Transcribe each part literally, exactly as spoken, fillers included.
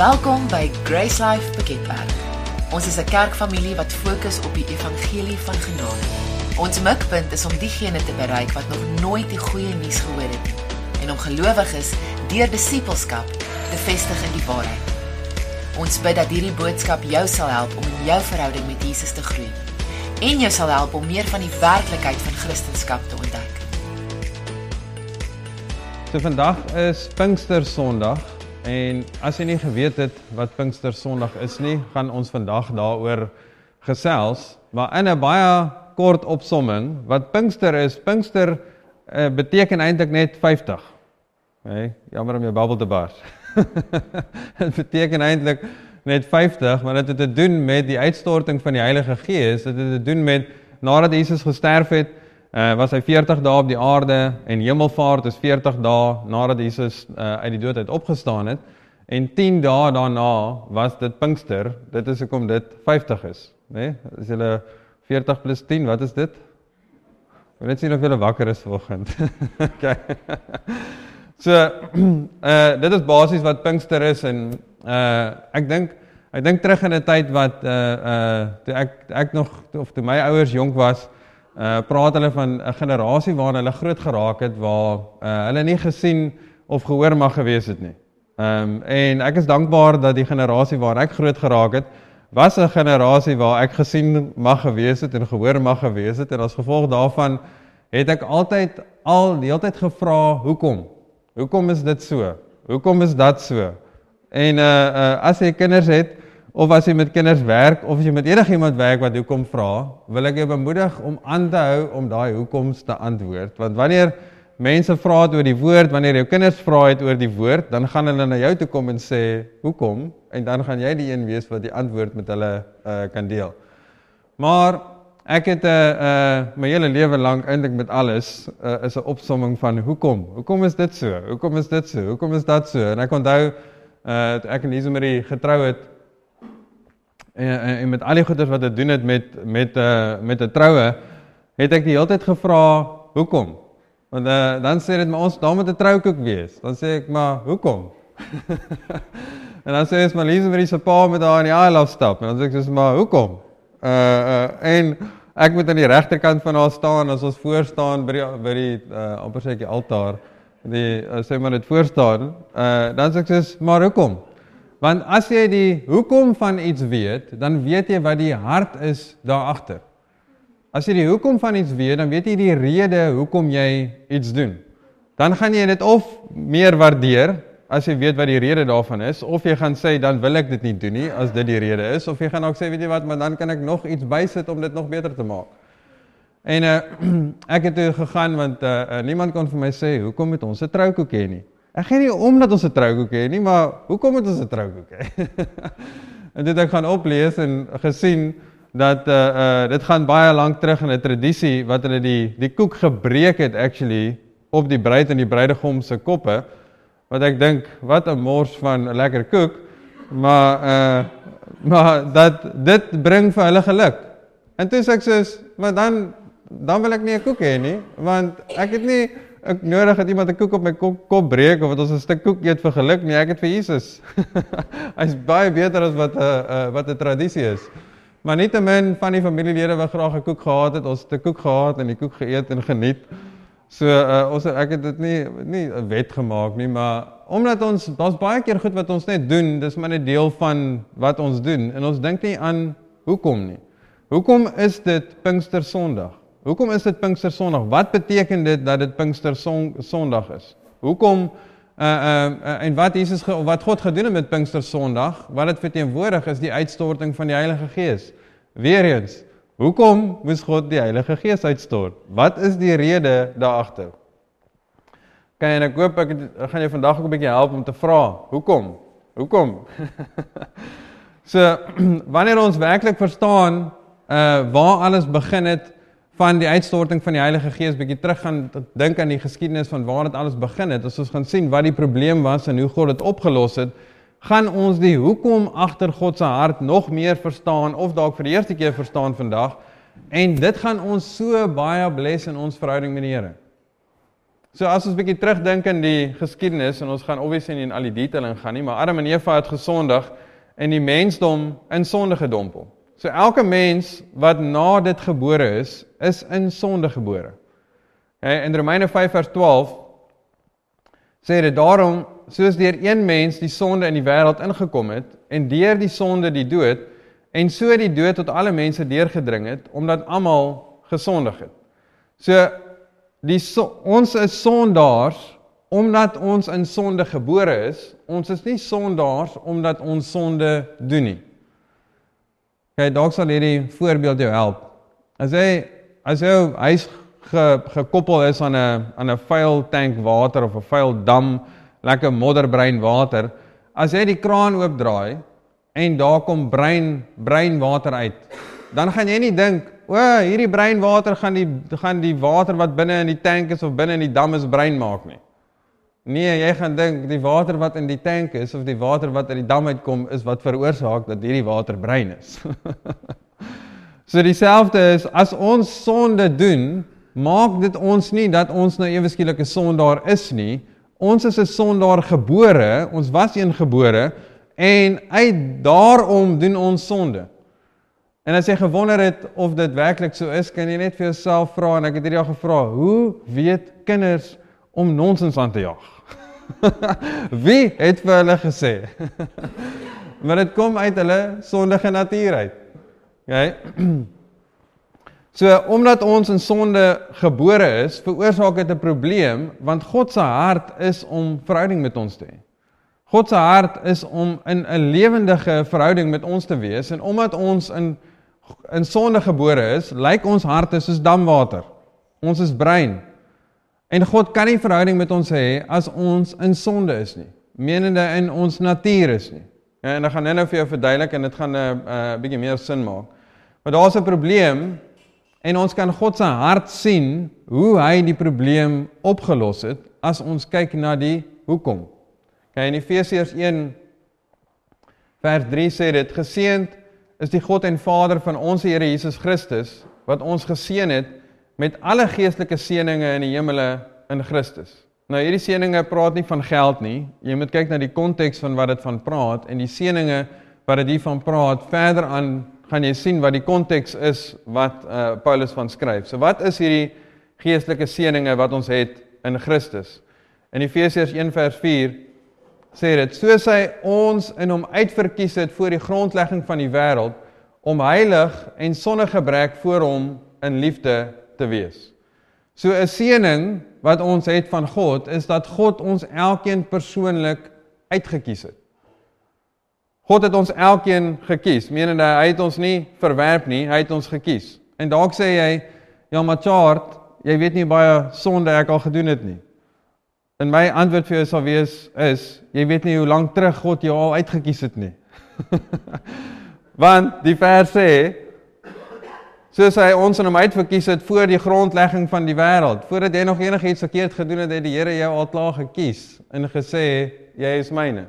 Welkom by Grace Life Piketberg. Ons is 'n kerkfamilie wat fokus op die evangelie van genade. Ons mikpunt is om diegene te bereik wat nog nooit die goeie nuus gehoor het nie en om gelowiges deur disippelskap te vestig in die waarheid. Ons bid dat hierdie boodskap jou sal help om in jou verhouding met Jesus te groei en jou sal help om meer van die werklikheid van Christendom te ontdek. So vandag is Pinkstersondag. En as jy nie geweet het wat Pinkstersondag is nie, gaan ons vandag daaroor gesels, maar in 'n baie kort opsomming, wat Pinkster is, Pinkster uh, beteken eintlik net vyftig. Hey, jammer om jou babbel te baars. Dit beteken eintlik net vyftig, maar dit het te doen met die uitstorting van die Heilige Gees, dit het te doen met, nadat Jesus gesterf het, Uh, was hy veertig dae op die aarde, en hemelvaart is veertig dae nadat Jesus uh, uit die dood uit opgestaan het, en tien dae daarna was dit Pinkster, dit is hoekom dit vyftig is. Nee? Is julle veertig plus tien, wat is dit? Wil net sien of julle wakker is vanoggend. Okay. So, uh, dit is basies wat Pinkster is, en uh, ek dink, ek dink terug in die tyd wat, uh, uh, toe ek, ek nog, of toe my ouers jonk was, Uh, praat hulle van 'n generasie waar hulle groot geraak het, waar uh, hulle nie gesien of gehoor mag gewees het nie. Um, en ek is dankbaar dat die generasie waar ek groot geraak het, was 'n generasie waar ek gesien mag gewees het en gehoor mag gewees het, en as gevolg daarvan het ek altyd al die altyd gevra, hoekom? Hoekom is dit so? Hoekom is dat so? En uh, uh, as jy kinders het, of as jy met kinders werk, of as jy met enige iemand werk wat hoekom vra, wil ek jou bemoedig om aan te hou om daai hoekoms te antwoord. Want wanneer mense vra het oor die woord, wanneer jou kinders vra het oor die woord, dan gaan hulle na jou toe kom en sê, hoekom? En dan gaan jy die een wees wat die antwoord met hulle uh, kan deel. Maar ek het uh, uh, my hele leven lang eintlik met alles, uh, is 'n opsomming van hoekom? Hoekom is dit so? Hoekom is dit so? Hoekom is dat so? En ek onthou, uh, ek en Isomarie getrou het, En, en, en met al die goeders wat het doen het met, met, uh, met die trouwe, het ek die hele tyd gevra, hoekom? Want uh, dan sê dit, maar ons, daar moet die trouwkoek wees. Dan sê ek, maar hoekom? En dan sê ons, maar Lisemarie se pa met haar in die aisle stap. En dan sê ek, maar hoekom? Uh, uh, en ek moet aan die rechterkant van haar staan, as ons voorstaan by die, by die uh, amper sê ek die altaar, die, uh, sê maar dit voorstaan, uh, dan sê ek, maar hoekom? Want as jy die hoekom van iets weet, dan weet jy wat die hart is daarachter. As jy die hoekom van iets weet, dan weet jy die rede hoekom jy iets doen. Dan gaan jy dit of meer waardeer, as jy weet wat die rede daarvan is, of jy gaan sê, dan wil ek dit nie doen nie, as dit die rede is, of jy gaan ook sê, weet jy wat, maar dan kan ek nog iets bysit om dit nog beter te maak. En uh, ek het toe gegaan, want uh, uh, niemand kon vir my sê, hoekom moet ons 'n trouwkoek hê nie? Ek gee nie om dat ons 'n trouwkoek hê nie, maar hoekom het ons 'n trouwkoek hê? En dit ek gaan oplees en gesien dat uh, uh, dit gaan baie lank terug in 'n tradisie wat hulle die, die koek gebreek het actually op die bruid en die bruidegom se koppe, wat ek dink, wat 'n mors van 'n lekker koek, maar, uh, maar dat dit bring vir hulle geluk. En toe sê ek soos, maar dan, dan wil ek nie 'n koek hê nie, want ek het nie ek nodig dat iemand 'n koek op my kop, kop breek, of dat ons 'n stuk koek eet vir geluk, nee, ek het vir Jesus. Hy's baie beter as wat 'n uh, wat 'n tradisie is. Maar nietemin van die familielede wat graag 'n koek gehad het, ons het 'n koek gehad en die koek geëet en geniet. So uh, ons ek het dit nie nie 'n wet gemaak nie, maar omdat ons daar's baie keer goed wat ons net doen, dis maar net deel van wat ons doen en ons dink nie aan hoekom nie. Hoekom is dit Pinkstersondag? Hoekom is dit Pinkstersondag? Wat beteken dit dat dit Pinkstersondag is? Hoekom, uh, uh, uh, en wat, Jesus, wat God gedoen het met Pinkstersondag, wat het verteenwoordig is die uitstorting van die Heilige Gees. Weer eens, hoekom moes God die Heilige Gees uitstort? Wat is die rede daarachter? Okay, en ek hoop, ek gaan jou vandag ook 'n bietjie help om te vra, hoekom? Hoekom? So, wanneer ons werklik verstaan, uh, waar alles begin het, van die uitstorting van die Heilige Gees, bietjie terug gaan dink aan die geskiedenis van waar dit alles begin het, as ons gaan sien wat die probleem was en hoe God dit opgelos het, gaan ons die hoekom agter God se hart nog meer verstaan, of dalk vir die eerste keer verstaan vandag, en dit gaan ons so baie bless in ons verhouding met die Here. So as ons 'n bietjie terugdink in die geskiedenis, en ons gaan obviously nie in al die detail ingaan nie, maar Adam en Eva het gesondig en die mensdom in sonde gedompel. So elke mens wat na dit gebore is, is in sonde gebore. In Romeine vyf vers twaalf sê dit daarom, soos deur een mens die sonde in die wêreld ingekom het, en deur die sonde die dood, en so die dood tot alle mense deurgedring het, omdat almal gesondig het. So, die so, ons is sondaars, omdat ons in sonde gebore is, ons is nie sondaars, omdat ons sonde doen nie. Kijk, dalk sal hierdie voorbeeld jou help. As jy, as jou huis ge, gekoppel is aan 'n aan 'n vuil tank water, of 'n vuil dam, lekker modderbrein water, as jy die kraan oopdraai, en daar kom brein, breinwater uit, dan gaan jy nie dink, o, hierdie breinwater gaan die, gaan die water wat binne in die tank is, of binne in die dam is, brein maak nie. Nee, jy gaan dink, die water wat in die tank is, of die water wat in die dam uitkom, is wat veroorsaak dat hierdie water brein is. So dieselfde is, as ons sonde doen, maak dit ons nie, dat ons nou ewe skielik 'n sondaar is nie, ons is 'n sondaar gebore, ons was een gebore, en uit daarom doen ons sonde. En as jy gewonder het of dit werklik so is, kan jy net vir jouself vra, en ek het hierdie al gevra, hoe weet kinders om nonsens aan te jag? Wie het vir hulle gesê? Maar dit kom uit hulle sondige natuur uit. Okay. So, omdat ons in sonde gebore is, veroorsaak dit 'n probleem, want God se hart is om verhouding met ons te hê. God se hart is om in 'n lewendige verhouding met ons te wees, en omdat ons in, in sonde gebore is, lyk ons harte soos damwater. Ons is brein. En God kan nie verhouding met ons hê as ons in sonde is nie, menende in ons natuur is nie. Ja, en ek gaan dit nou vir jou verduidelik, en dit gaan 'n uh, uh, bietjie meer sin maak. Maar daar's 'n probleem, en ons kan God se hart sien hoe hy die probleem opgelos het, as ons kyk na die hoekom. Okay, in Efesiërs een vers drie sê dit, geseënd is die God en Vader van ons Here Jesus Christus, wat ons geseën het met alle geestelike seëninge in die hemele in Christus. Nou hierdie seëninge praat nie van geld nie, jy moet kyk na die konteks van wat dit van praat, en die seëninge wat dit hiervan praat, verder aan gaan jy sien wat die konteks is wat uh, Paulus van skryf. So wat is hierdie geestelike seëninge wat ons het in Christus? In Efesiërs een vers vier, sê dit, soos hy ons in hom uitverkies het voor die grondlegging van die wêreld, om heilig en sonder gebrek voor hom in liefde te wees. So 'n seëning wat ons het van God, is dat God ons elkeen persoonlik uitgekies het. God het ons elkeen gekies, menende hy het ons nie verwerp nie, hy het ons gekies. En dalk sê jy, ja maar Tjaart, jy weet nie baie sonde ek al gedoen het nie. En my antwoord vir jou sal wees, is, jy weet nie hoe lang terug God jou al uitgekies het nie. Want die vers sê, soos hy ons in hom uitverkies het voor die grondlegging van die wêreld, voordat jy nog enige iets verkeerd gedoen het, het die Here jou al klaar gekies, en gesê, jy is myne.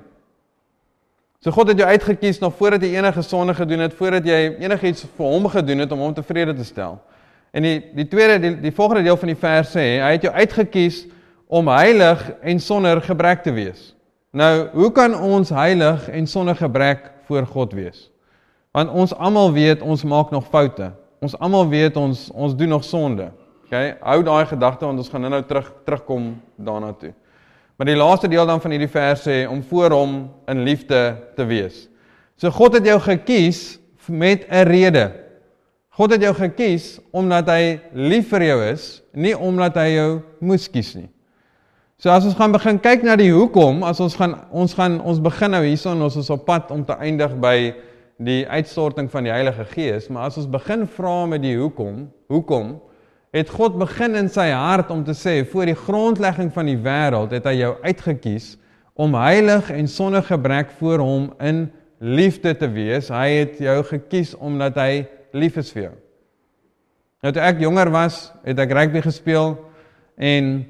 So God het jou uitgekies, nog voordat jy enige sonde gedoen het, voordat jy enige iets vir hom gedoen het, om hom tevrede te stel. En die, die tweede, die, die volgende deel van die vers sê, hy het jou uitgekies, om heilig en sonder gebrek te wees. Nou, hoe kan ons heilig en sonder gebrek voor God wees? Want ons almal weet, ons maak nog foute. Ons almal weet, ons, ons doen nog sonde. Okay? Hou daai gedagte, want ons gaan nou terug, terugkom daarna toe. Maar die laaste deel dan van hierdie vers sê, om voor hom in liefde te wees. So God het jou gekies met 'n rede. God het jou gekies omdat hy lief vir jou is, nie omdat hy jou moes kies nie. So as ons gaan begin kyk na die hoekom, as ons gaan, ons gaan, ons begin nou hierson, ons is op pad om te eindig by die uitstorting van die Heilige Gees, maar as ons begin vra met die hoekom, hoekom, het God begin in sy hart om te sê, voor die grondlegging van die wêreld het hy jou uitgekies, om heilig en sonder gebrek voor hom in liefde te wees, hy het jou gekies omdat hy lief is vir jou. Nou toe ek jonger was, het ek rugby gespeel, en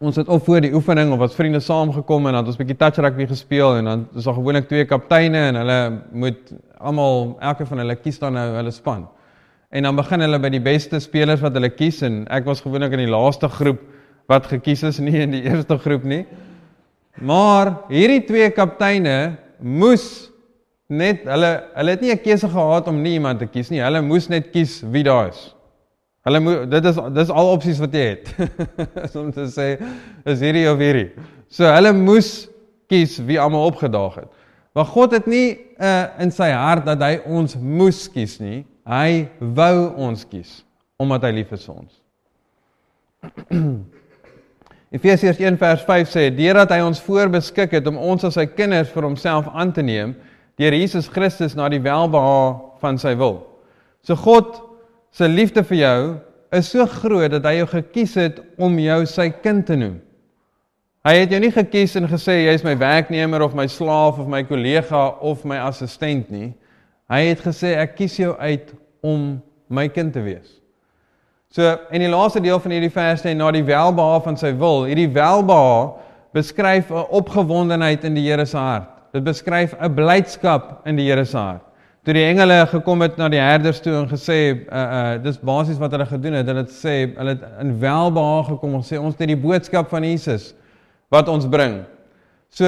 ons het op voor die oefening, of wat vrienden saamgekom, en had ons bykie touch rugby gespeel, en dan is daar gewoonlik twee kapteine, en hulle moet allemaal, elke van hulle kies dan nou hulle span. En dan begin hulle by die beste spelers wat hulle kies, en ek was gewoonlik in die laaste groep, wat gekies is nie in die eerste groep nie. Maar hierdie twee kapteine moes net, hulle, hulle het nie 'n keuse gehad om nie iemand te kies nie, hulle moes net kies wie daar is. Hulle moes, dit is, dit is al opsies wat jy het, om te sê, is hierdie of hierdie. So hulle moes kies wie allemaal opgedaag het. Maar God het nie uh, in sy hart dat hy ons moes kies nie, hy wou ons kies, omdat hy lief is vir ons. Efesiërs een vers vyf sê, deurdat hy ons voorbeskik het om ons as sy kinders vir homself aan te neem, deur Jesus Christus na die welbehae van sy wil. So God sy liefde vir jou is so groot dat hy jou gekies het om jou sy kind te noem. Hy het jou nie gekies en gesê, jy is my werknemer of my slaaf of my kollega of my assistent nie. Hy het gesê, ek kies jou uit om my kind te wees. So, en die laaste deel van hierdie vers sê, na die welbehae van sy wil, hierdie welbehae beskryf 'n opgewondenheid in die Here se hart. Dit beskryf 'n blydskap in die Here se hart. Toe die engele gekom het na die herders toe en gesê, uh, uh, dis basies wat hulle gedoen het, hulle het sê, hulle het in welbehae gekom en sê, ons het die boodskap van Jesus wat ons bring. So,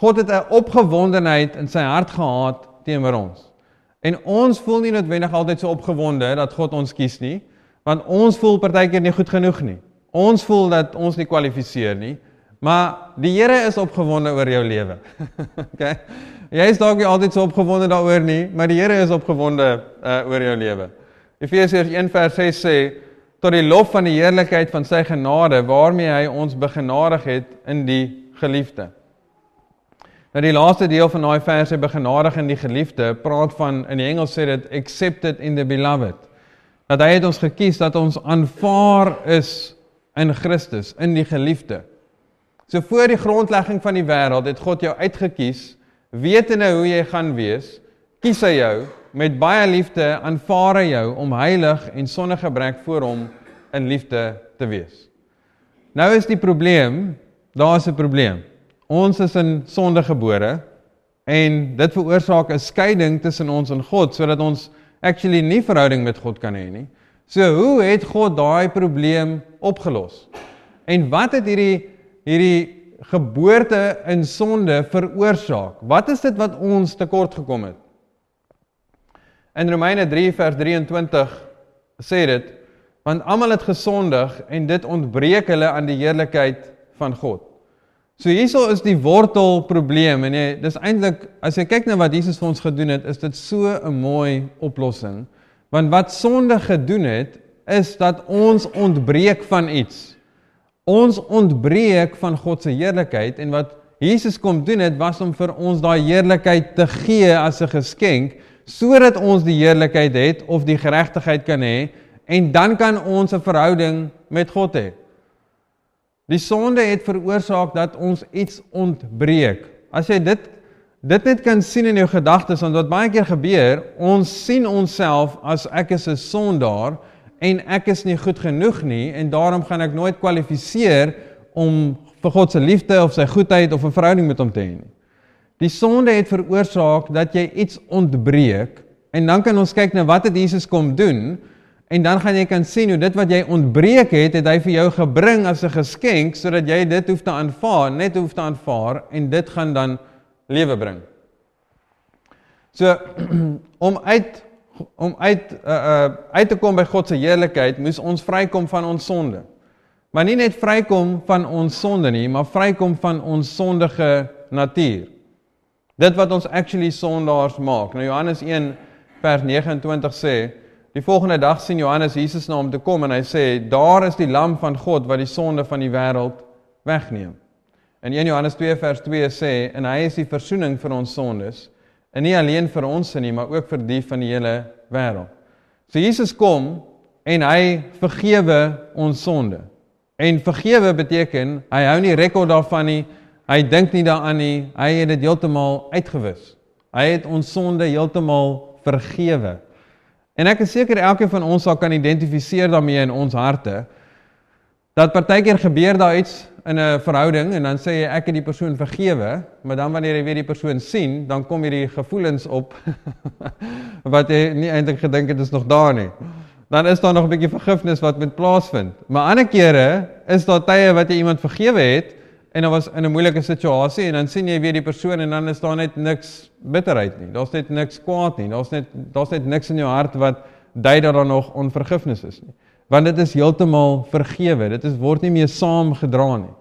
God het 'n opgewondenheid in sy hart gehad teenoor ons. En ons voel nie noodwendig altyd so opgewonde dat God ons kies nie, want ons voel partykeer nie goed genoeg nie. Ons voel dat ons nie kwalifiseer nie, maar die Here is opgewonde oor jou lewe. Okay? Jy is dalk nie altyd so opgewonde daaroor nie, maar die Here is opgewonde uh, oor jou lewe. Efesiërs een vers ses sê, tot die lof van die heerlikheid van sy genade, waarmee hy ons begenadig het in die geliefde. Nou die laaste deel van die verse, begenadig in die geliefde, praat van, in die Engels sê dit, accepted in the beloved. Dat hy het ons gekies, dat ons aanvaar is in Christus, in die geliefde. So voor die grondlegging van die wêreld, het God jou uitgekies, wetende hoe jy gaan wees, kies hy jou, met baie liefde aanvaar hy jou om heilig en sonder gebrek voor hom in liefde te wees. Nou is die probleem, daar is 'n probleem. Ons is in sonde gebore en dit veroorsaak 'n skeiding tussen ons en God, sodat ons actually nie verhouding met God kan hê nie. So hoe het God daai probleem opgelos? En wat het hierdie hierdie geboorte in sonde veroorsaak? Wat is dit wat ons tekort gekom het? In Romeine drie vers drieëntwintig sê dit, want almal het gesondig en dit ontbreek hulle aan die heerlikheid van God. So hierso is die wortelprobleem en jy, dis eintlik, as jy kyk na wat Jesus vir ons gedoen het, is dit so 'n mooi oplossing. Want wat sonde gedoen het, is dat ons ontbreek van iets. Ons ontbreek van God se heerlikheid en wat Jesus kom doen het, was om vir ons daai heerlikheid te gee as 'n geskenk, sodat ons die heerlikheid het, of die geregtigheid kan hê, en dan kan ons 'n verhouding met God hê. Die sonde het veroorsaak dat ons iets ontbreek. As jy dit, dit net kan sien in jou gedagtes, want wat baie keer gebeur, ons sien onsself as ek is 'n sondaar, en ek is nie goed genoeg nie, en daarom gaan ek nooit kwalifiseer om vir God se liefde, of sy goedheid, of 'n verhouding met hom te hê nie. Die sonde het veroorsaak dat jy iets ontbreek, en dan kan ons kyk na wat het Jesus kom doen, en dan gaan jy kan sien hoe dit wat jy ontbreek het, het hy vir jou gebring as 'n geskenk, sodat jy dit hoef te aanvaar, net hoef te aanvaar, en dit gaan dan lewe bring. So, om uit, om uit, uh, uh, uit te kom by God se heerlikheid, moes ons vrykom van ons sonde. Maar nie net vrykom van ons sonde nie, maar vrykom van ons sondige natuur. Dit wat ons actually sondaars maak. Nou Johannes een vers vyf-nege sê, die volgende dag sien Johannes Jesus na hom te kom en hy sê, daar is die lam van God wat die sonde van die wêreld wegneem. En een Johannes twee vers twee sê, en hy is die versoening vir ons sondes, en nie alleen vir ons nie, maar ook vir die van die hele wêreld. So Jesus kom en hy vergewe ons sonde. En vergewe beteken, hy hou nie rekord daarvan nie, hy dink nie daaraan nie, hy het dit heeltemal uitgewis. Hy het ons sonde heeltemal vergewe. En ek is seker elkeen van ons sal kan identifiseer daarmee in ons harte, dat partykeer gebeur daar iets in 'n verhouding, en dan sê jy, ek het die persoon vergewe, maar dan wanneer jy weer die persoon sien, dan kom hierdie gevoelens op, wat jy nie eintlik gedink het is nog daar nie. dan is daar nog 'n bietjie vergifnis wat moet plaasvind. Maar ander kere is daar tye wat jy iemand vergewe het en dit was in 'n moeilike situasie en dan sien jy weer die persoon en dan is daar net niks bitterheid nie. Daar's net niks kwaad nie. Daar's net daar's net niks in jou hart wat dui dat daar nog onvergifnis is nie. Want dit is heeltemal vergewe. Dit is word nie meer saamgedra nie.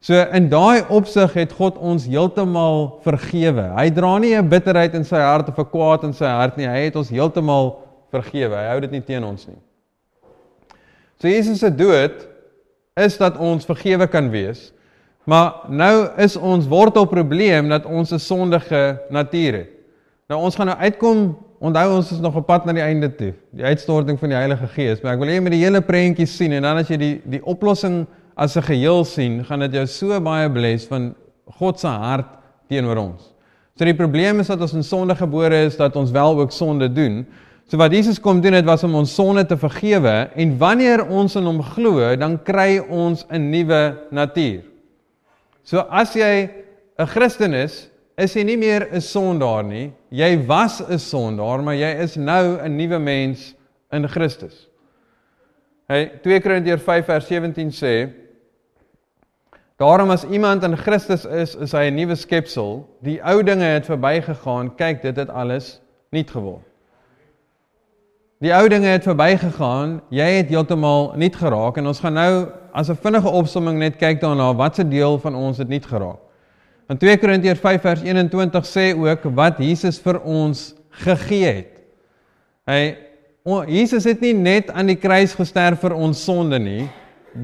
So in daai opsig het God ons heeltemal vergewe. Hy dra nie 'n bitterheid in sy hart of 'n kwaad in sy hart nie. Hy het ons heeltemal vergewe. Hy hou dit nie teen ons nie. So Jesus se dood is dat ons vergewe kan wees. Maar nou is ons wortelprobleem dat ons 'n sondige natuur het. Nou ons gaan nou uitkom, onthou ons is nog op pad na die einde toe, die uitstorting van die Heilige Gees, maar ek wil hê jy moet die hele prentjie sien en dan as jy die die oplossing as 'n geheel sien, gaan dit jou so baie bless van God se hart teenoor ons. So die probleem is dat ons in sonde gebore is, dat ons wel ook sonde doen. So wat Jesus kom doen, het was om ons sonde te vergewe, en wanneer ons in hom glo, dan kry ons 'n nuwe natuur. So as jy 'n Christen is, is jy nie meer 'n sondaar nie. Jy was 'n sondaar, maar jy is nou 'n nuwe mens in Christus. Hey, Tweede Korintiërs vyf vers sewentien sê, daarom as iemand in Christus is, is hy 'n nuwe skepsel. Die ou dinge het verbygegaan, kyk, dit het alles nuut geword. Die ou dinge het verbygegaan, jy het heeltemal nuut geraak, en ons gaan nou as 'n vinnige opsomming net kyk daarna, watse deel van ons het nuut geraak. In Tweede Korintiërs vyf vers eenentwintig sê ook wat Jesus vir ons gegee het. Hy O, Jesus het nie net aan die kruis gesterf vir ons sonde nie.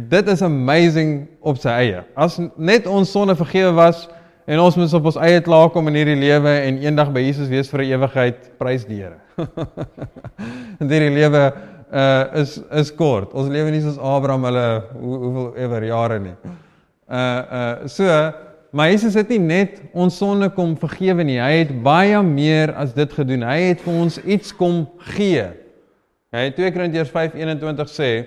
Dit is amazing op sy eie. As net ons sonde vergewe was, en ons moes op ons eie klaarkom in hierdie lewe, en eendag by Jesus wees vir die ewigheid, prys die Here. En hierdie lewe uh, is, is kort. Ons lewe nie soos Abraham hulle, hoe, hoeveel ever jare nie. Uh, uh, so, maar Jesus het nie net ons sonde kom vergewe nie. Hy het baie meer as dit gedoen. Hy het vir ons iets kom gee. Hy Tweede Korintiërs vyf vers eenentwintig sê,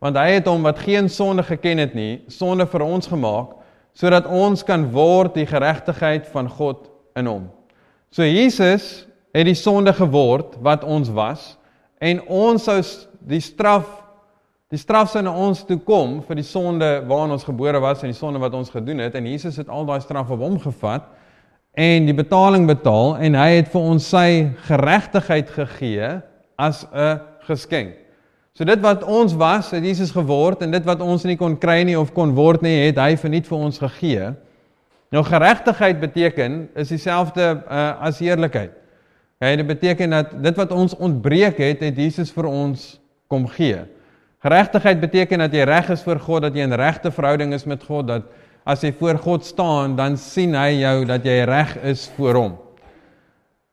want hy het hom wat geen sonde geken het nie, sonde vir ons gemaak, sodat ons kan word die geregtigheid van God in hom. So Jesus het die sonde geword wat ons was, en ons sou die straf, die straf sou na ons toe kom vir die sonde waarin ons gebore was en die sonde wat ons gedoen het, en Jesus het al daai straf op hom gevat en die betaling betaal, en hy het vir ons sy geregtigheid gegee as 'n geskenk. So dit wat ons was, het Jesus geword, en dit wat ons nie kon kry nie of kon word nie, het hy verniet vir ons gegee. Nou geregtigheid beteken, is dieselfde uh, as heerlikheid. Okay, dit beteken dat dit wat ons ontbreek het, het Jesus vir ons kom gee. Geregtigheid beteken dat jy reg is voor God, dat jy in regte verhouding is met God, dat as jy voor God staan, dan sien hy jou dat jy reg is voor hom.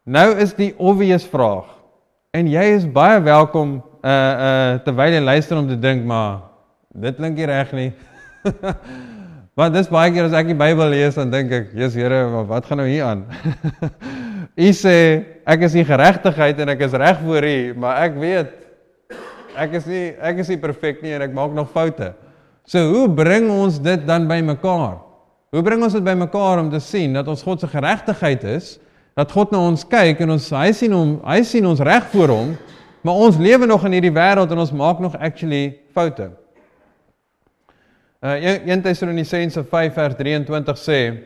Nou is die obvious vraag, en jy is baie welkom, uh, uh, terwyl jy luister om te dink, maar dit klink nie reg nie. Want dis baie keer as ek die Bybel lees, dan dink ek, Jesus Here, wat gaan nou hier aan? U sê, ek is die geregtigheid en ek is reg voor U, maar ek weet, ek is nie, ek is nie perfek nie en ek maak nog foute. So hoe bring ons dit dan by mekaar? Hoe bring ons dit by mekaar om te sien dat ons God se geregtigheid is, dat God na ons kyk en ons, hy, sien hom, hy sien ons reg voor hom, maar ons lewe nog in hierdie wêreld en ons maak nog actually foute. Uh, Eerste Tessalonisense vyf vers drieëntwintig sê,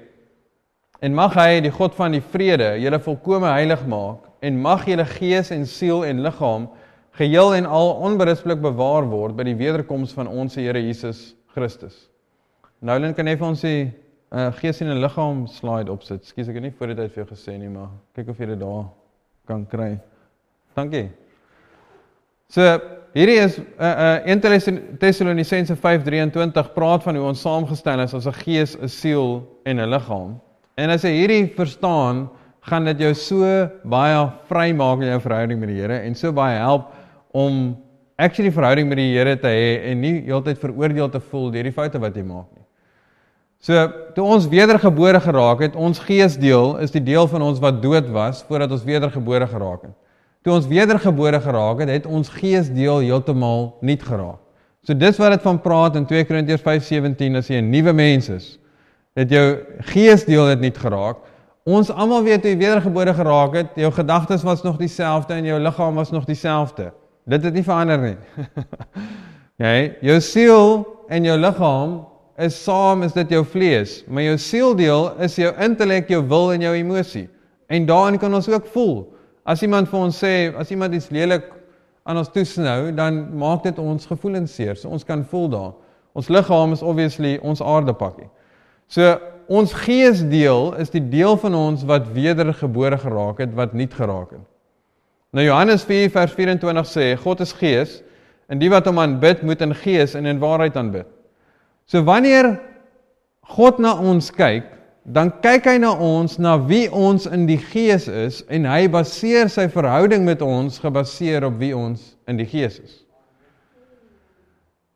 en mag hy, die God van die vrede, julle volkome heilig maak, en mag julle gees en siel en liggaam, geheel en al onberispelik bewaar word by die wederkoms van ons Here Jesus Christus. Nou, Lynn, kan jy vir ons sê, Uh, gees en 'n liggaam slide opsit. Skus, ek het nie voor die tyd vir jou gesê nie, maar kyk of jy dit daar kan kry. Dankie. So, hierdie is uh, uh, Eerste Tessalonisense vyf vers drieëntwintig praat van hoe ons saamgestel is as 'n gees, 'n siel en 'n liggaam. En as jy hierdie verstaan, gaan dit jou so baie vry maak in jou verhouding met die Here en so baie help om actually verhouding met die Here te hê en nie heeltyd veroordeel te voel deur die foute wat jy maak nie. So, toe ons wedergebore geraak het, ons geesdeel is die deel van ons wat dood was, voordat ons wedergebore geraak het. Toe ons wedergebore geraak het, het ons geesdeel heeltemal nuut geraak. So, dis wat het van praat in Tweede Korintiërs vyf vers sewentien, as jy 'n nuwe mens is, dat jou geesdeel het nuut geraak. Ons almal weet, toe jy wedergebore geraak het, jou gedagtes was nog dieselfde en jou liggaam was nog dieselfde. Dit het nie verander nie. Okay, jou siel en jou liggaam is saam, is dit jou vlees, maar jou sieldeel is jou intellect, jou wil en jou emosie. En daarin kan ons ook voel. As iemand vir ons sê, as iemand iets lelik aan ons toesnou, dan maak dit ons gevoelens seer. So ons kan voel daar. Ons liggaam is obviously ons aardepakkie. So ons geesdeel is die deel van ons wat wedergebore geraak het, wat nie geraak het. Nou Johannes vier vers vier en twintig sê, God is gees, en die wat hom aanbid, moet in gees en in waarheid aanbid. So wanneer God na ons kyk, dan kyk hy na ons, na wie ons in die gees is, en hy baseer sy verhouding met ons, gebaseer op wie ons in die gees is.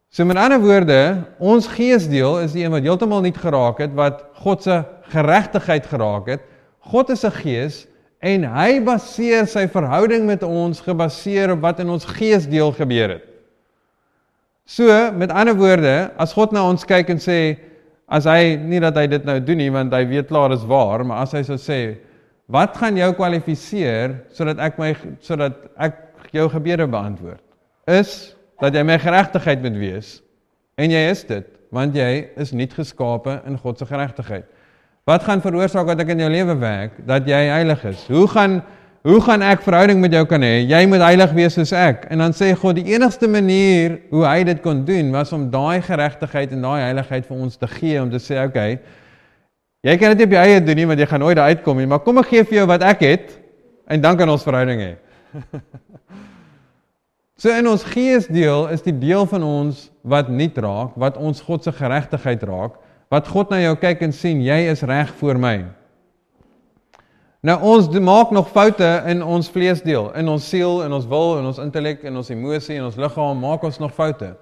So met ander woorde, ons geesdeel is die een wat heeltemal nie geraak het, wat God se geregtigheid geraak het. God is 'n gees, en hy baseer sy verhouding met ons, gebaseer op wat in ons geesdeel gebeur het. So, met ander woorde, as God na ons kyk en sê, as hy, nie dat hy dit nou doen nie, want hy weet klaar is waar, maar as hy so sê, wat gaan jou kwalifiseer, sodat ek my, sodat ek jou gebede beantwoord, is, dat jy my geregtigheid moet wees, en jy is dit, want jy is nie geskape in Godse geregtigheid. Wat gaan veroorsaak dat ek in jou lewe werk, dat jy heilig is? Hoe gaan, hoe gaan ek verhouding met jou kan hê? Jy moet heilig wees soos ek, en dan sê God, die enigste manier hoe hy dit kon doen, was om daai geregtigheid en daai heiligheid vir ons te gee, om te sê, ok, jy kan dit op jou eie doen nie, want jy gaan nooit daar uitkom nie, maar kom ek gee vir jou wat ek het, en dan kan ons verhouding hê. So in ons geesdeel is die deel van ons wat nie raak, wat ons God se geregtigheid raak, wat God na jou kyk en sien, jy is reg voor my. Nou ons maak nog foute in ons vleesdeel, in ons siel, in ons wil, in ons intellect, in ons emosie, in ons liggaam, maak ons nog foute.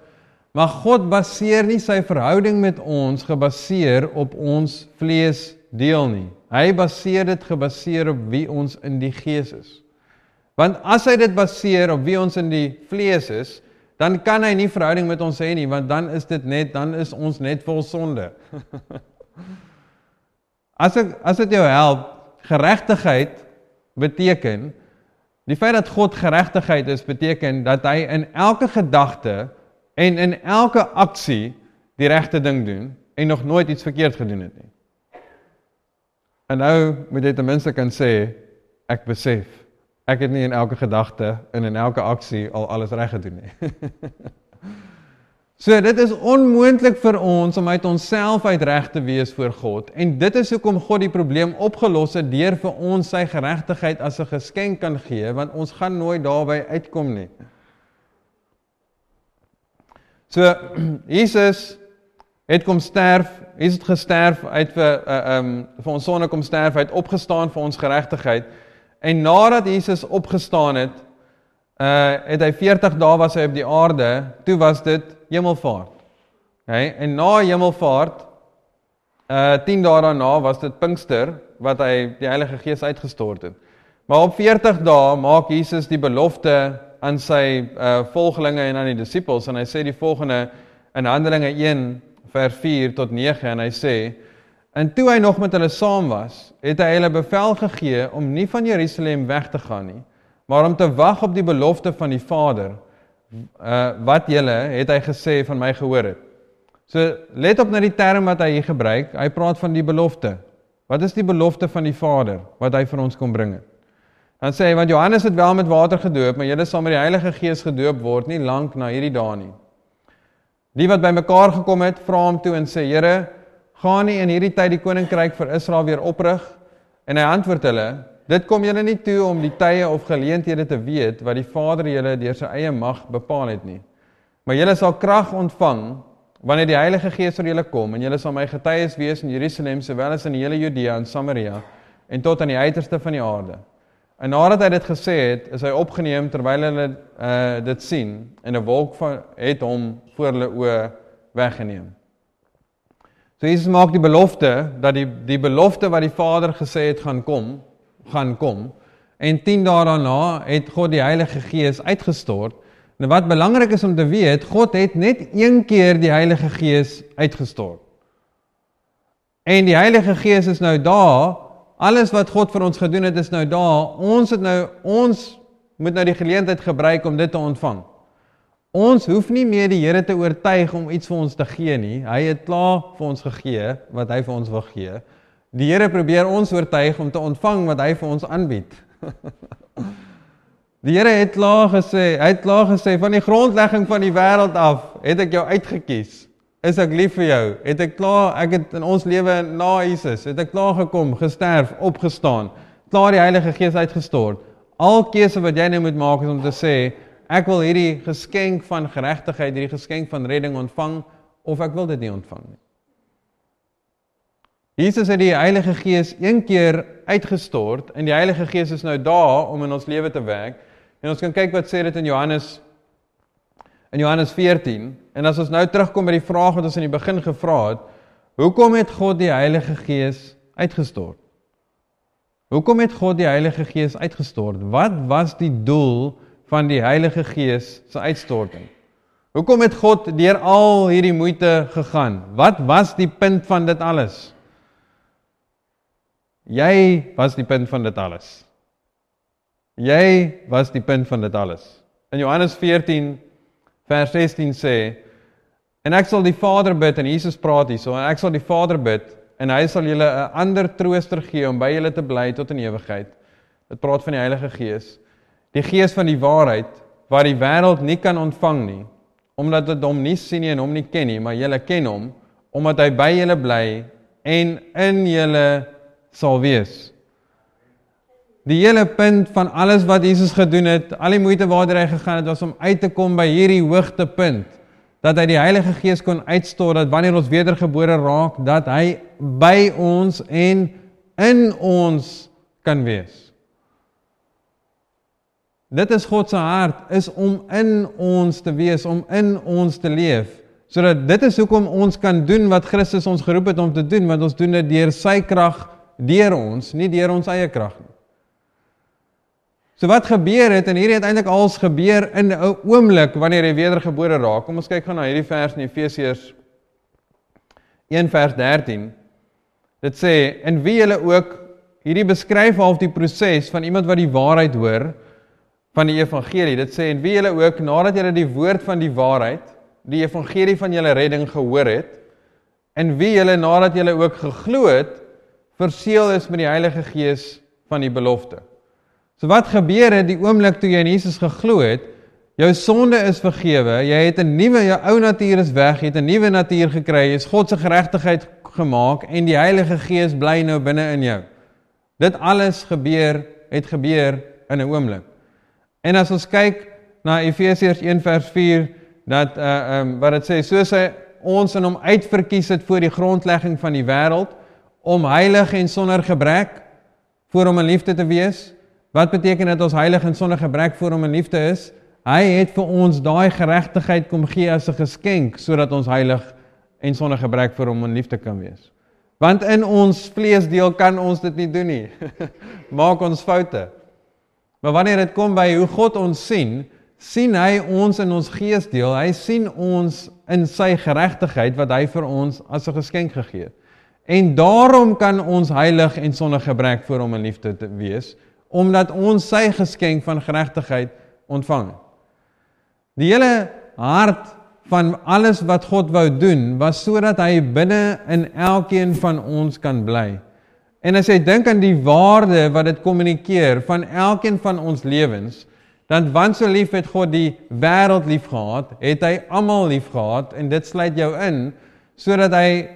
Maar God baseer nie sy verhouding met ons gebaseer op ons vleesdeel nie. Hy baseer dit gebaseer op wie ons in die gees is. Want as hy dit baseer op wie ons in die vlees is, dan kan hy nie verhouding met ons hê nie, want dan is dit net, dan is ons net vol sonde. As ek, as dit jou help, geregtigheid beteken, die feit dat God geregtigheid is, beteken dat hy in elke gedagte en in elke aksie die regte ding doen, en nog nooit iets verkeerd gedoen het nie. En nou moet jy ten minste kan sê, ek besef, ek het nie in elke gedagte en in elke aksie al alles reg gedoen nie. So dit is onmoontlik vir ons om uit onsself uit reg te wees voor God, en dit is hoekom God die probleem opgelos het deur vir ons sy geregtigheid as 'n geskenk kan gee, want ons gaan nooit daarby uitkom nie. So Jesus het kom sterf, Jesus het gesterf, hy het vir, uh, um, vir ons sonde kom sterf, hy het opgestaan vir ons geregtigheid. En nadat Jesus opgestaan het, uh, het hy veertig dae was hy op die aarde, toe was dit hemelvaart. Okay? En na hemelvaart, uh, tien dae daarna was dit Pinkster, wat hy die Heilige Gees uitgestort het. Maar op veertig dae maak Jesus die belofte aan sy uh, volgelinge en aan die disippels, en hy sê die volgende in Handelinge een, vers vier tot nege, en hy sê, en toe hy nog met hulle saam was, het hy hulle bevel gegee om nie van Jerusalem weg te gaan nie, maar om te wag op die belofte van die Vader, uh, wat julle, het hy gesê, van my gehoor het. So, let op na die term wat hy hier gebruik, hy praat van die belofte. Wat is die belofte van die Vader, wat hy vir ons kom bring het? Dan sê hy, want Johannes het wel met water gedoop, maar julle sal met die Heilige Gees gedoop word, nie lang na hierdie dae nie. Die wat by mekaar gekom het, vra hom toe en sê, Here, ga nie in hierdie tyd die koninkryk vir Israel weer oprig, en hy antwoord hulle, dit kom julle nie toe om die tye of geleenthede te weet, wat die Vader julle deur sy eie mag bepaal het nie. Maar julle sal krag ontvang, wanneer die Heilige Gees oor julle kom, en julle sal my getuies wees in Jerusalem, sowel as in die hele Judea en Samaria, en tot aan die uiterste van die aarde. En nadat hy dit gesê het, is hy opgeneem, terwyl hulle uh, dit sien, en 'n wolk van, het hom voor hulle oë weggeneem. So Jesus maak die belofte, dat die, die belofte wat die Vader gesê het gaan kom, gaan kom, en tien dae daarna het God die Heilige Gees uitgestort. Nou wat belangrik is om te weet, God het net een keer die Heilige Gees uitgestort. En die Heilige Gees is nou daar, alles wat God vir ons gedoen het is nou daar, ons het nou, ons moet nou die geleentheid gebruik om dit te ontvang. Ons hoef nie meer die Here te oortuig om iets vir ons te gee nie. Hy het klaar vir ons gegee wat hy vir ons wil gee. Die Here probeer ons oortuig om te ontvang wat hy vir ons aanbied. Die Here het klaar gesê, hy het klaar gesê, van die grondlegging van die wêreld af, het ek jou uitgekies. Is ek lief vir jou? Het ek klaar, ek het in ons lewe na Jesus, het ek klaar gekom, gesterf, opgestaan, klaar die Heilige Gees uitgestort. Al keuse wat jy nou moet maak is om te sê, ek wil hierdie geskenk van geregtigheid, hierdie geskenk van redding ontvang, of ek wil dit nie ontvang nie. Jesus het die Heilige Gees een keer uitgestort, en die Heilige Gees is nou daar om in ons lewe te werk, en ons kan kyk wat sê dit in Johannes, in Johannes veertien, en as ons nou terugkom by die vraag wat ons in die begin gevra het, hoekom het God die Heilige Gees uitgestort? Hoekom het God die Heilige Gees uitgestort? Wat was die doel van die Heilige Gees se uitstorting? Hoekom het God deur al hierdie moeite gegaan? Wat was die punt van dit alles? Jy was die punt van dit alles. Jy was die punt van dit alles. In Johannes veertien, vers sestien sê, en ek sal die Vader bid, en Jesus praat hierso, en ek sal die Vader bid, en hy sal julle 'n ander trooster gee, om by julle te bly tot in ewigheid. Dit praat van die Heilige Gees. Die Gees van die waarheid, wat die wêreld nie kan ontvang nie, omdat dit hom nie sien nie en hom nie ken nie, maar julle ken hom, omdat hy by julle bly en in julle sal wees. Die hele punt van alles wat Jesus gedoen het, al die moeite waartoe hy gegaan het, was om uit te kom by hierdie hoogtepunt, dat hy die Heilige Gees kon uitstoor, dat wanneer ons wedergebore raak, dat hy by ons en in ons kan wees. Dit is God se hart, is om in ons te wees, om in ons te leef, sodat dit is hoekom ons kan doen wat Christus ons geroep het om te doen, want ons doen dit deur sy krag, deur ons, nie deur ons eie krag nie. So wat gebeur het, en hier het eintlik alles gebeur in 'n oomblik wanneer jy wedergebore raak. Kom ons kyk gaan na hierdie vers in Efesiërs een vers dertien. Dit sê, en wie julle ook, hierdie beskryf half die proses van iemand wat die waarheid hoor van die evangelie. Dit sê, en wie julle ook, nadat julle die woord van die waarheid, die evangelie van julle redding gehoor het, en wie julle nadat julle ook geglo het, verseël is met die Heilige Gees van die belofte. So wat gebeur het die oomblik toe jy in Jesus geglo het, jou sonde is vergewe, jy het 'n nuwe, jou ou natuur is weg, jy het 'n nuwe natuur gekry, jy is God se geregtigheid gemaak, en die Heilige Gees bly nou binne in jou. Dit alles gebeur, het gebeur in 'n oomblik. En as ons kyk na Efesiërs een vers vier, dat, uh, um, wat dit sê, soos hy ons in hom uitverkies het voor die grondlegging van die wêreld, om heilig en sonder gebrek, voor hom in liefde te wees. Wat beteken dat ons heilig en sonder gebrek voor hom in liefde is? Hy het vir ons daai geregtigheid kom gee as 'n geskenk, sodat ons heilig en sonder gebrek voor hom in liefde kan wees. Want in ons vleesdeel kan ons dit nie doen nie. Maak ons foute. Maar wanneer dit kom by hoe God ons sien, sien hy ons in ons geesdeel, hy sien ons in sy geregtigheid wat hy vir ons as 'n geskenk gegee het. En daarom kan ons heilig en sonder gebrek voor hom in liefde te wees, omdat ons sy geskenk van geregtigheid ontvang. Die hele hart van alles wat God wou doen, was sodat hy binne in elkeen van ons kan bly. En as jy dink aan die waarde wat dit kommunikeer van elkeen van ons lewens, dan want so lief het God die wêreld lief gehad, het hy almal lief gehad, en dit sluit jou in, sodat hy,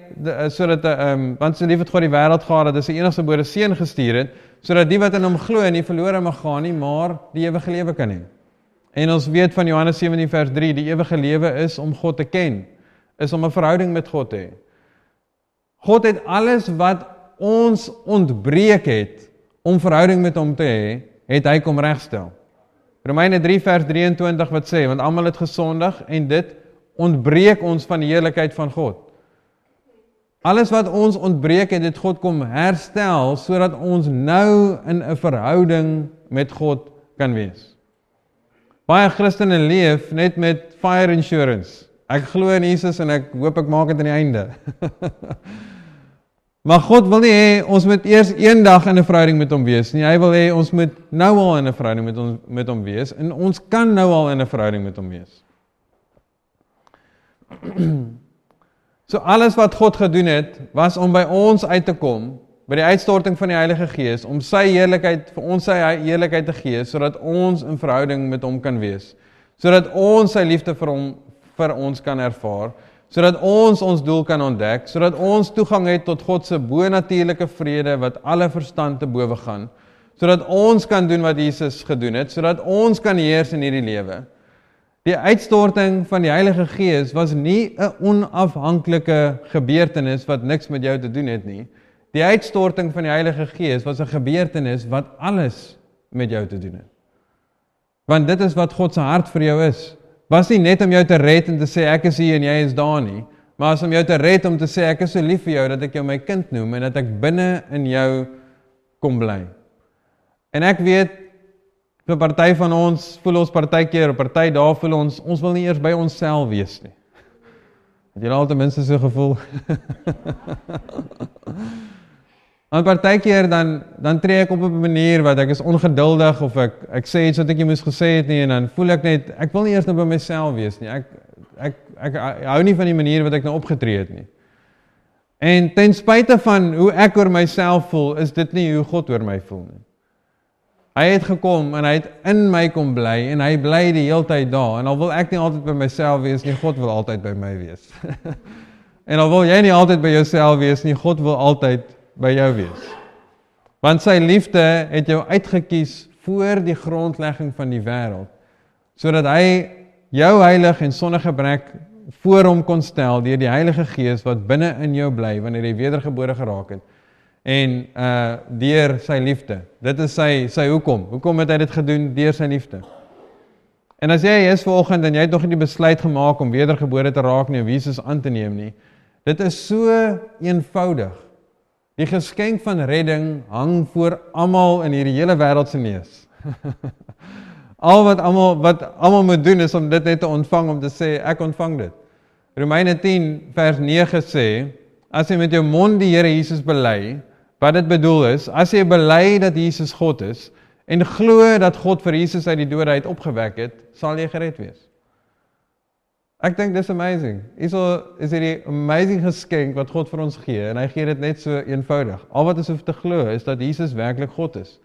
sodat, um, want so lief het God die wêreld gehad, dat hy sy eniggebore seun gestuur het, sodat die wat in hom glo nie verlore mag gaan nie, maar die ewige lewe kan hê. En ons weet van Johannes sewentien vers drie, die ewige lewe is om God te ken, is om 'n verhouding met God te hê. God het alles wat ons ontbreek het, om verhouding met hom te hê, het hy kom regstel. Romeine drie vers drieëntwintig wat sê, want almal het gesondig, en dit ontbreek ons van die heerlikheid van God. Alles wat ons ontbreek het, het God kom herstel, sodat ons nou in 'n verhouding met God kan wees. Baie Christene leef net met fire insurance. Ek glo in Jesus en ek hoop ek maak dit aan die einde. Maar God wil nie hê ons moet eers een dag in 'n verhouding met hom wees nie. Hy wil hê ons moet nou al in 'n verhouding met hom met hom wees en ons kan nou al in 'n verhouding met hom wees. So alles wat God gedoen het, was om by ons uit te kom, by die uitstorting van die Heilige Gees, om sy heerlikheid vir ons sy heerlikheid te gee, sodat ons in verhouding met hom kan wees, sodat ons sy liefde vir hom vir ons kan ervaar, sodat ons ons doel kan ontdek, sodat ons toegang het tot God se bonatuurlike vrede wat alle verstand te bowe gaan, sodat ons kan doen wat Jesus gedoen het, sodat ons kan heers in hierdie lewe. Die uitstorting van die Heilige Gees was nie 'n onafhanklike gebeurtenis wat niks met jou te doen het nie. Die uitstorting van die Heilige Gees was 'n gebeurtenis wat alles met jou te doen het. Want dit is wat God se hart vir jou is. Was nie net om jou te red en te sê ek is hier en jy is daar nie, maar as om jou te red om te sê ek is so lief vir jou dat ek jou my kind noem en dat ek binne in jou kom bly. En ek weet, vir party van ons voel ons partykeer, op party daar voel ons, ons wil nie eers by onsself wees nie. Het julle al ten minste so gevoel? Aan partykeer dan, dan tree ek op 'n manier wat ek is ongeduldig of ek, ek sê iets wat ek nie moes gesê het nie en dan voel ek net, ek wil nie eers nou by myself wees nie, ek, ek, ek, ek hou nie van die manier wat ek nou opgetree het nie. En ten spyte van hoe ek oor myself voel, is dit nie hoe God oor my voel nie. Hy het gekom en hy het in my kom bly en hy bly die hele tyd daar en al wil ek nie altyd by myself wees nie, God wil altyd by my wees. En al wil jy nie altyd by jouself wees nie, God wil altyd by jou wees. Want sy liefde het jou uitgekies voor die grondlegging van die wêreld, sodat hy jou heilig en sonder gebrek voor hom kon stel deur die Heilige Gees wat binne in jou bly wanneer jy wedergebore geraak het en uh, deur sy liefde. Dit is sy, sy hoekom. Hoekom het hy dit gedoen? Deur sy liefde. En as jy is vanoggend en jy het nog nie die besluit gemaak om wedergebore te raak nie, om Jesus aan te neem nie, dit is so eenvoudig. Die geskenk van redding hang voor almal in hierdie hele wêreld se neus. Al wat almal wat almal moet doen is om dit net te ontvang, om te sê ek ontvang dit. Romeine tien vers nege sê, as jy met jou mond die Here Jesus bely, wat dit bedoel is, as jy bely dat Jesus God is en glo dat God vir Jesus uit die dood uit opgewek het, sal jy gered wees. Ek dink dis amazing. Hierso is hierdie amazing geskenk wat God vir ons gee en hy gee dit net so eenvoudig. Al wat ons hoef te glo is dat Jesus werklik God is.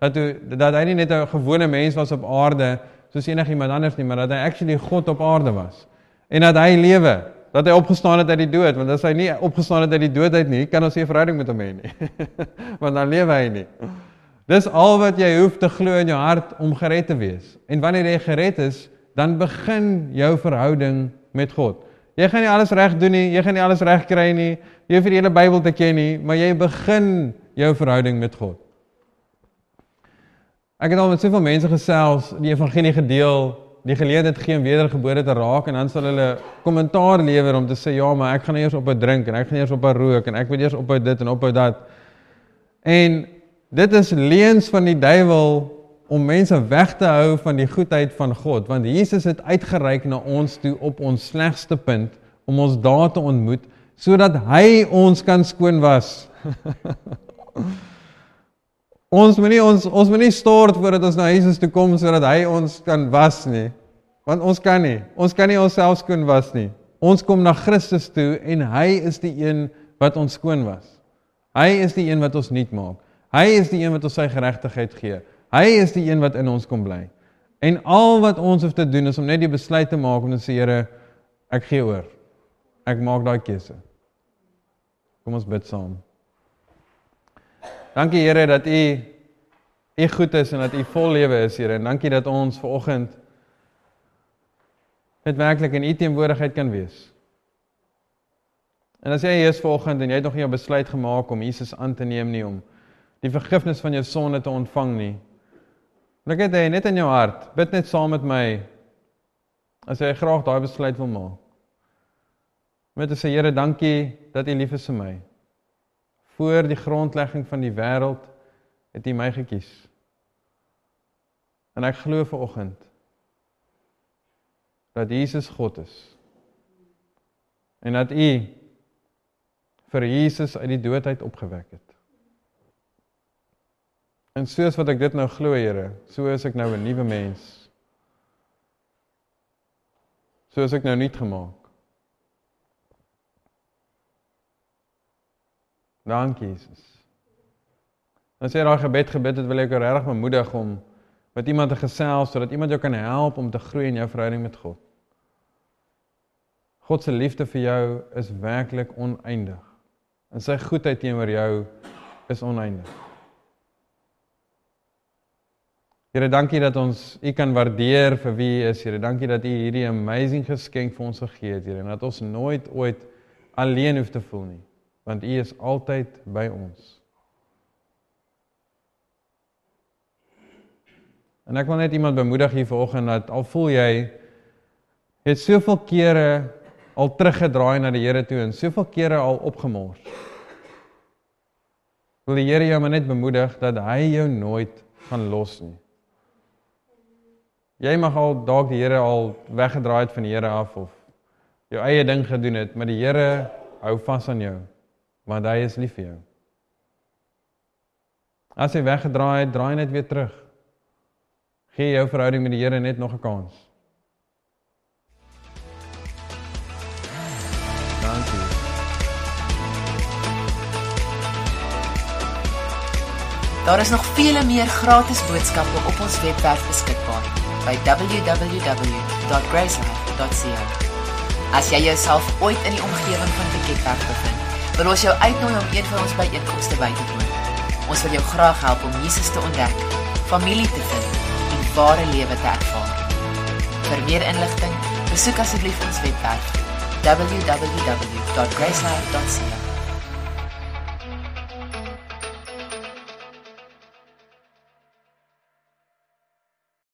Dat, u, dat hy nie net 'n gewone mens was op aarde soos enigiemand anders nie, maar dat hy actually God op aarde was. En dat hy lewe, dat hy opgestaan het uit die dood, want as hy nie opgestaan het uit die dood uit nie, kan ons nie 'n verhouding met hom hê nie. Want dan lewe hy nie. Dis al wat jy hoef te glo in jou hart om gered te wees. En wanneer jy gered is, dan begin jou verhouding met God. Jy gaan nie alles reg doen nie, jy gaan nie alles reg kry nie, jy hoef nie die hele Bybel te ken nie, maar jy begin jou verhouding met God. Ek het al met soveel mense gesels, die evangelie gedeel, die geleentheid gee om wedergebore te raak, en dan sal hulle kommentaar lewer om te sê, ja, maar ek gaan eers op 'n drink, en ek gaan eers op 'n rook, en ek wil eers op 'n dit en op 'n dat. En dit is leuns van die duiwel, om mense weg te hou van die goedheid van God, want Jesus het uitgereik na ons toe op ons slegste punt, om ons daar te ontmoet, sodat hy ons kan skoon was. ons, moet nie, ons, ons moet nie stort voordat ons na Jesus toe kom, sodat hy ons kan was nie, want ons kan nie, ons kan nie ons self skoon was nie. Ons kom na Christus toe, en hy is die een wat ons skoon was. Hy is die een wat ons nuut maak. Hy is die een wat ons sy geregtigheid gee. Hy is die een wat in ons kom bly. En al wat ons hoef te doen is om net die besluit te maak om te sê, Here, ek gee oor. Ek maak daai keuse. Kom ons bid saam. Dankie Here dat U U goed is en dat U vol lewe is, Here. En dankie dat ons vanoggend net werklik in U teenwoordigheid kan wees. En as jy hier is vanoggend en jy het nog nie 'n besluit gemaak om Jesus aan te neem nie, om die vergifnis van jou sonde te ontvang nie, Ek het hy net in jou hart, bid net saam met my, as jy graag daai besluit wil maak. Met te sê, Here, dankie dat U lief is vir my. Voor die grondlegging van die wêreld het U my gekies. En ek glo vanoggend dat Jesus God is. En dat U vir Jesus uit die doodheid opgewek het. En soos wat ek dit nou glo, Here, so is ek nou 'n nuwe mens. So is ek nou nuut gemaak. Dankie, Jesus. As jy daai gebed gebid het, wil ek jou regtig bemoedig om met iemand te gesels, sodat iemand jou kan help om te groei in jou verhouding met God. God se liefde vir jou is werklik oneindig. En sy goedheid teenoor jou is oneindig. Here, dankie dat ons U kan waardeer vir wie U is, Here. Dankie dat U hierdie amazing geskenk vir ons gegee het, Here, en dat ons nooit ooit alleen hoef te voel nie, want U is altyd by ons. En ek wil net iemand bemoedig hier vanoggend dat al voel jy het soveel kere al teruggedraai na die Here toe en soveel kere al opgemors. Wil die Here jou maar net bemoedig dat hy jou nooit gaan los nie. Jy mag al dalk die Here al weggedraai het van die Here af of jou eie ding gedoen het, maar die Here hou vas aan jou, want hy is lief vir jou. As jy weggedraai het, draai net weer terug. Gee jou verhouding met die Here net nog 'n kans. Dankie. Daar is nog vele meer gratis boodskappe op ons webwerf beskikbaar by w w w dot grace life dot co. As jy jouself ooit in die omgewing van Piketberg bevind, wil ons jou uitnooi om een van ons byeenkomste by te woon. Ons wil jou graag help om Jesus te ontdek, familie te vind en ware lewe te ervaar. Vir meer inligting, besoek asseblief ons webwerf w w w dot grace life dot co.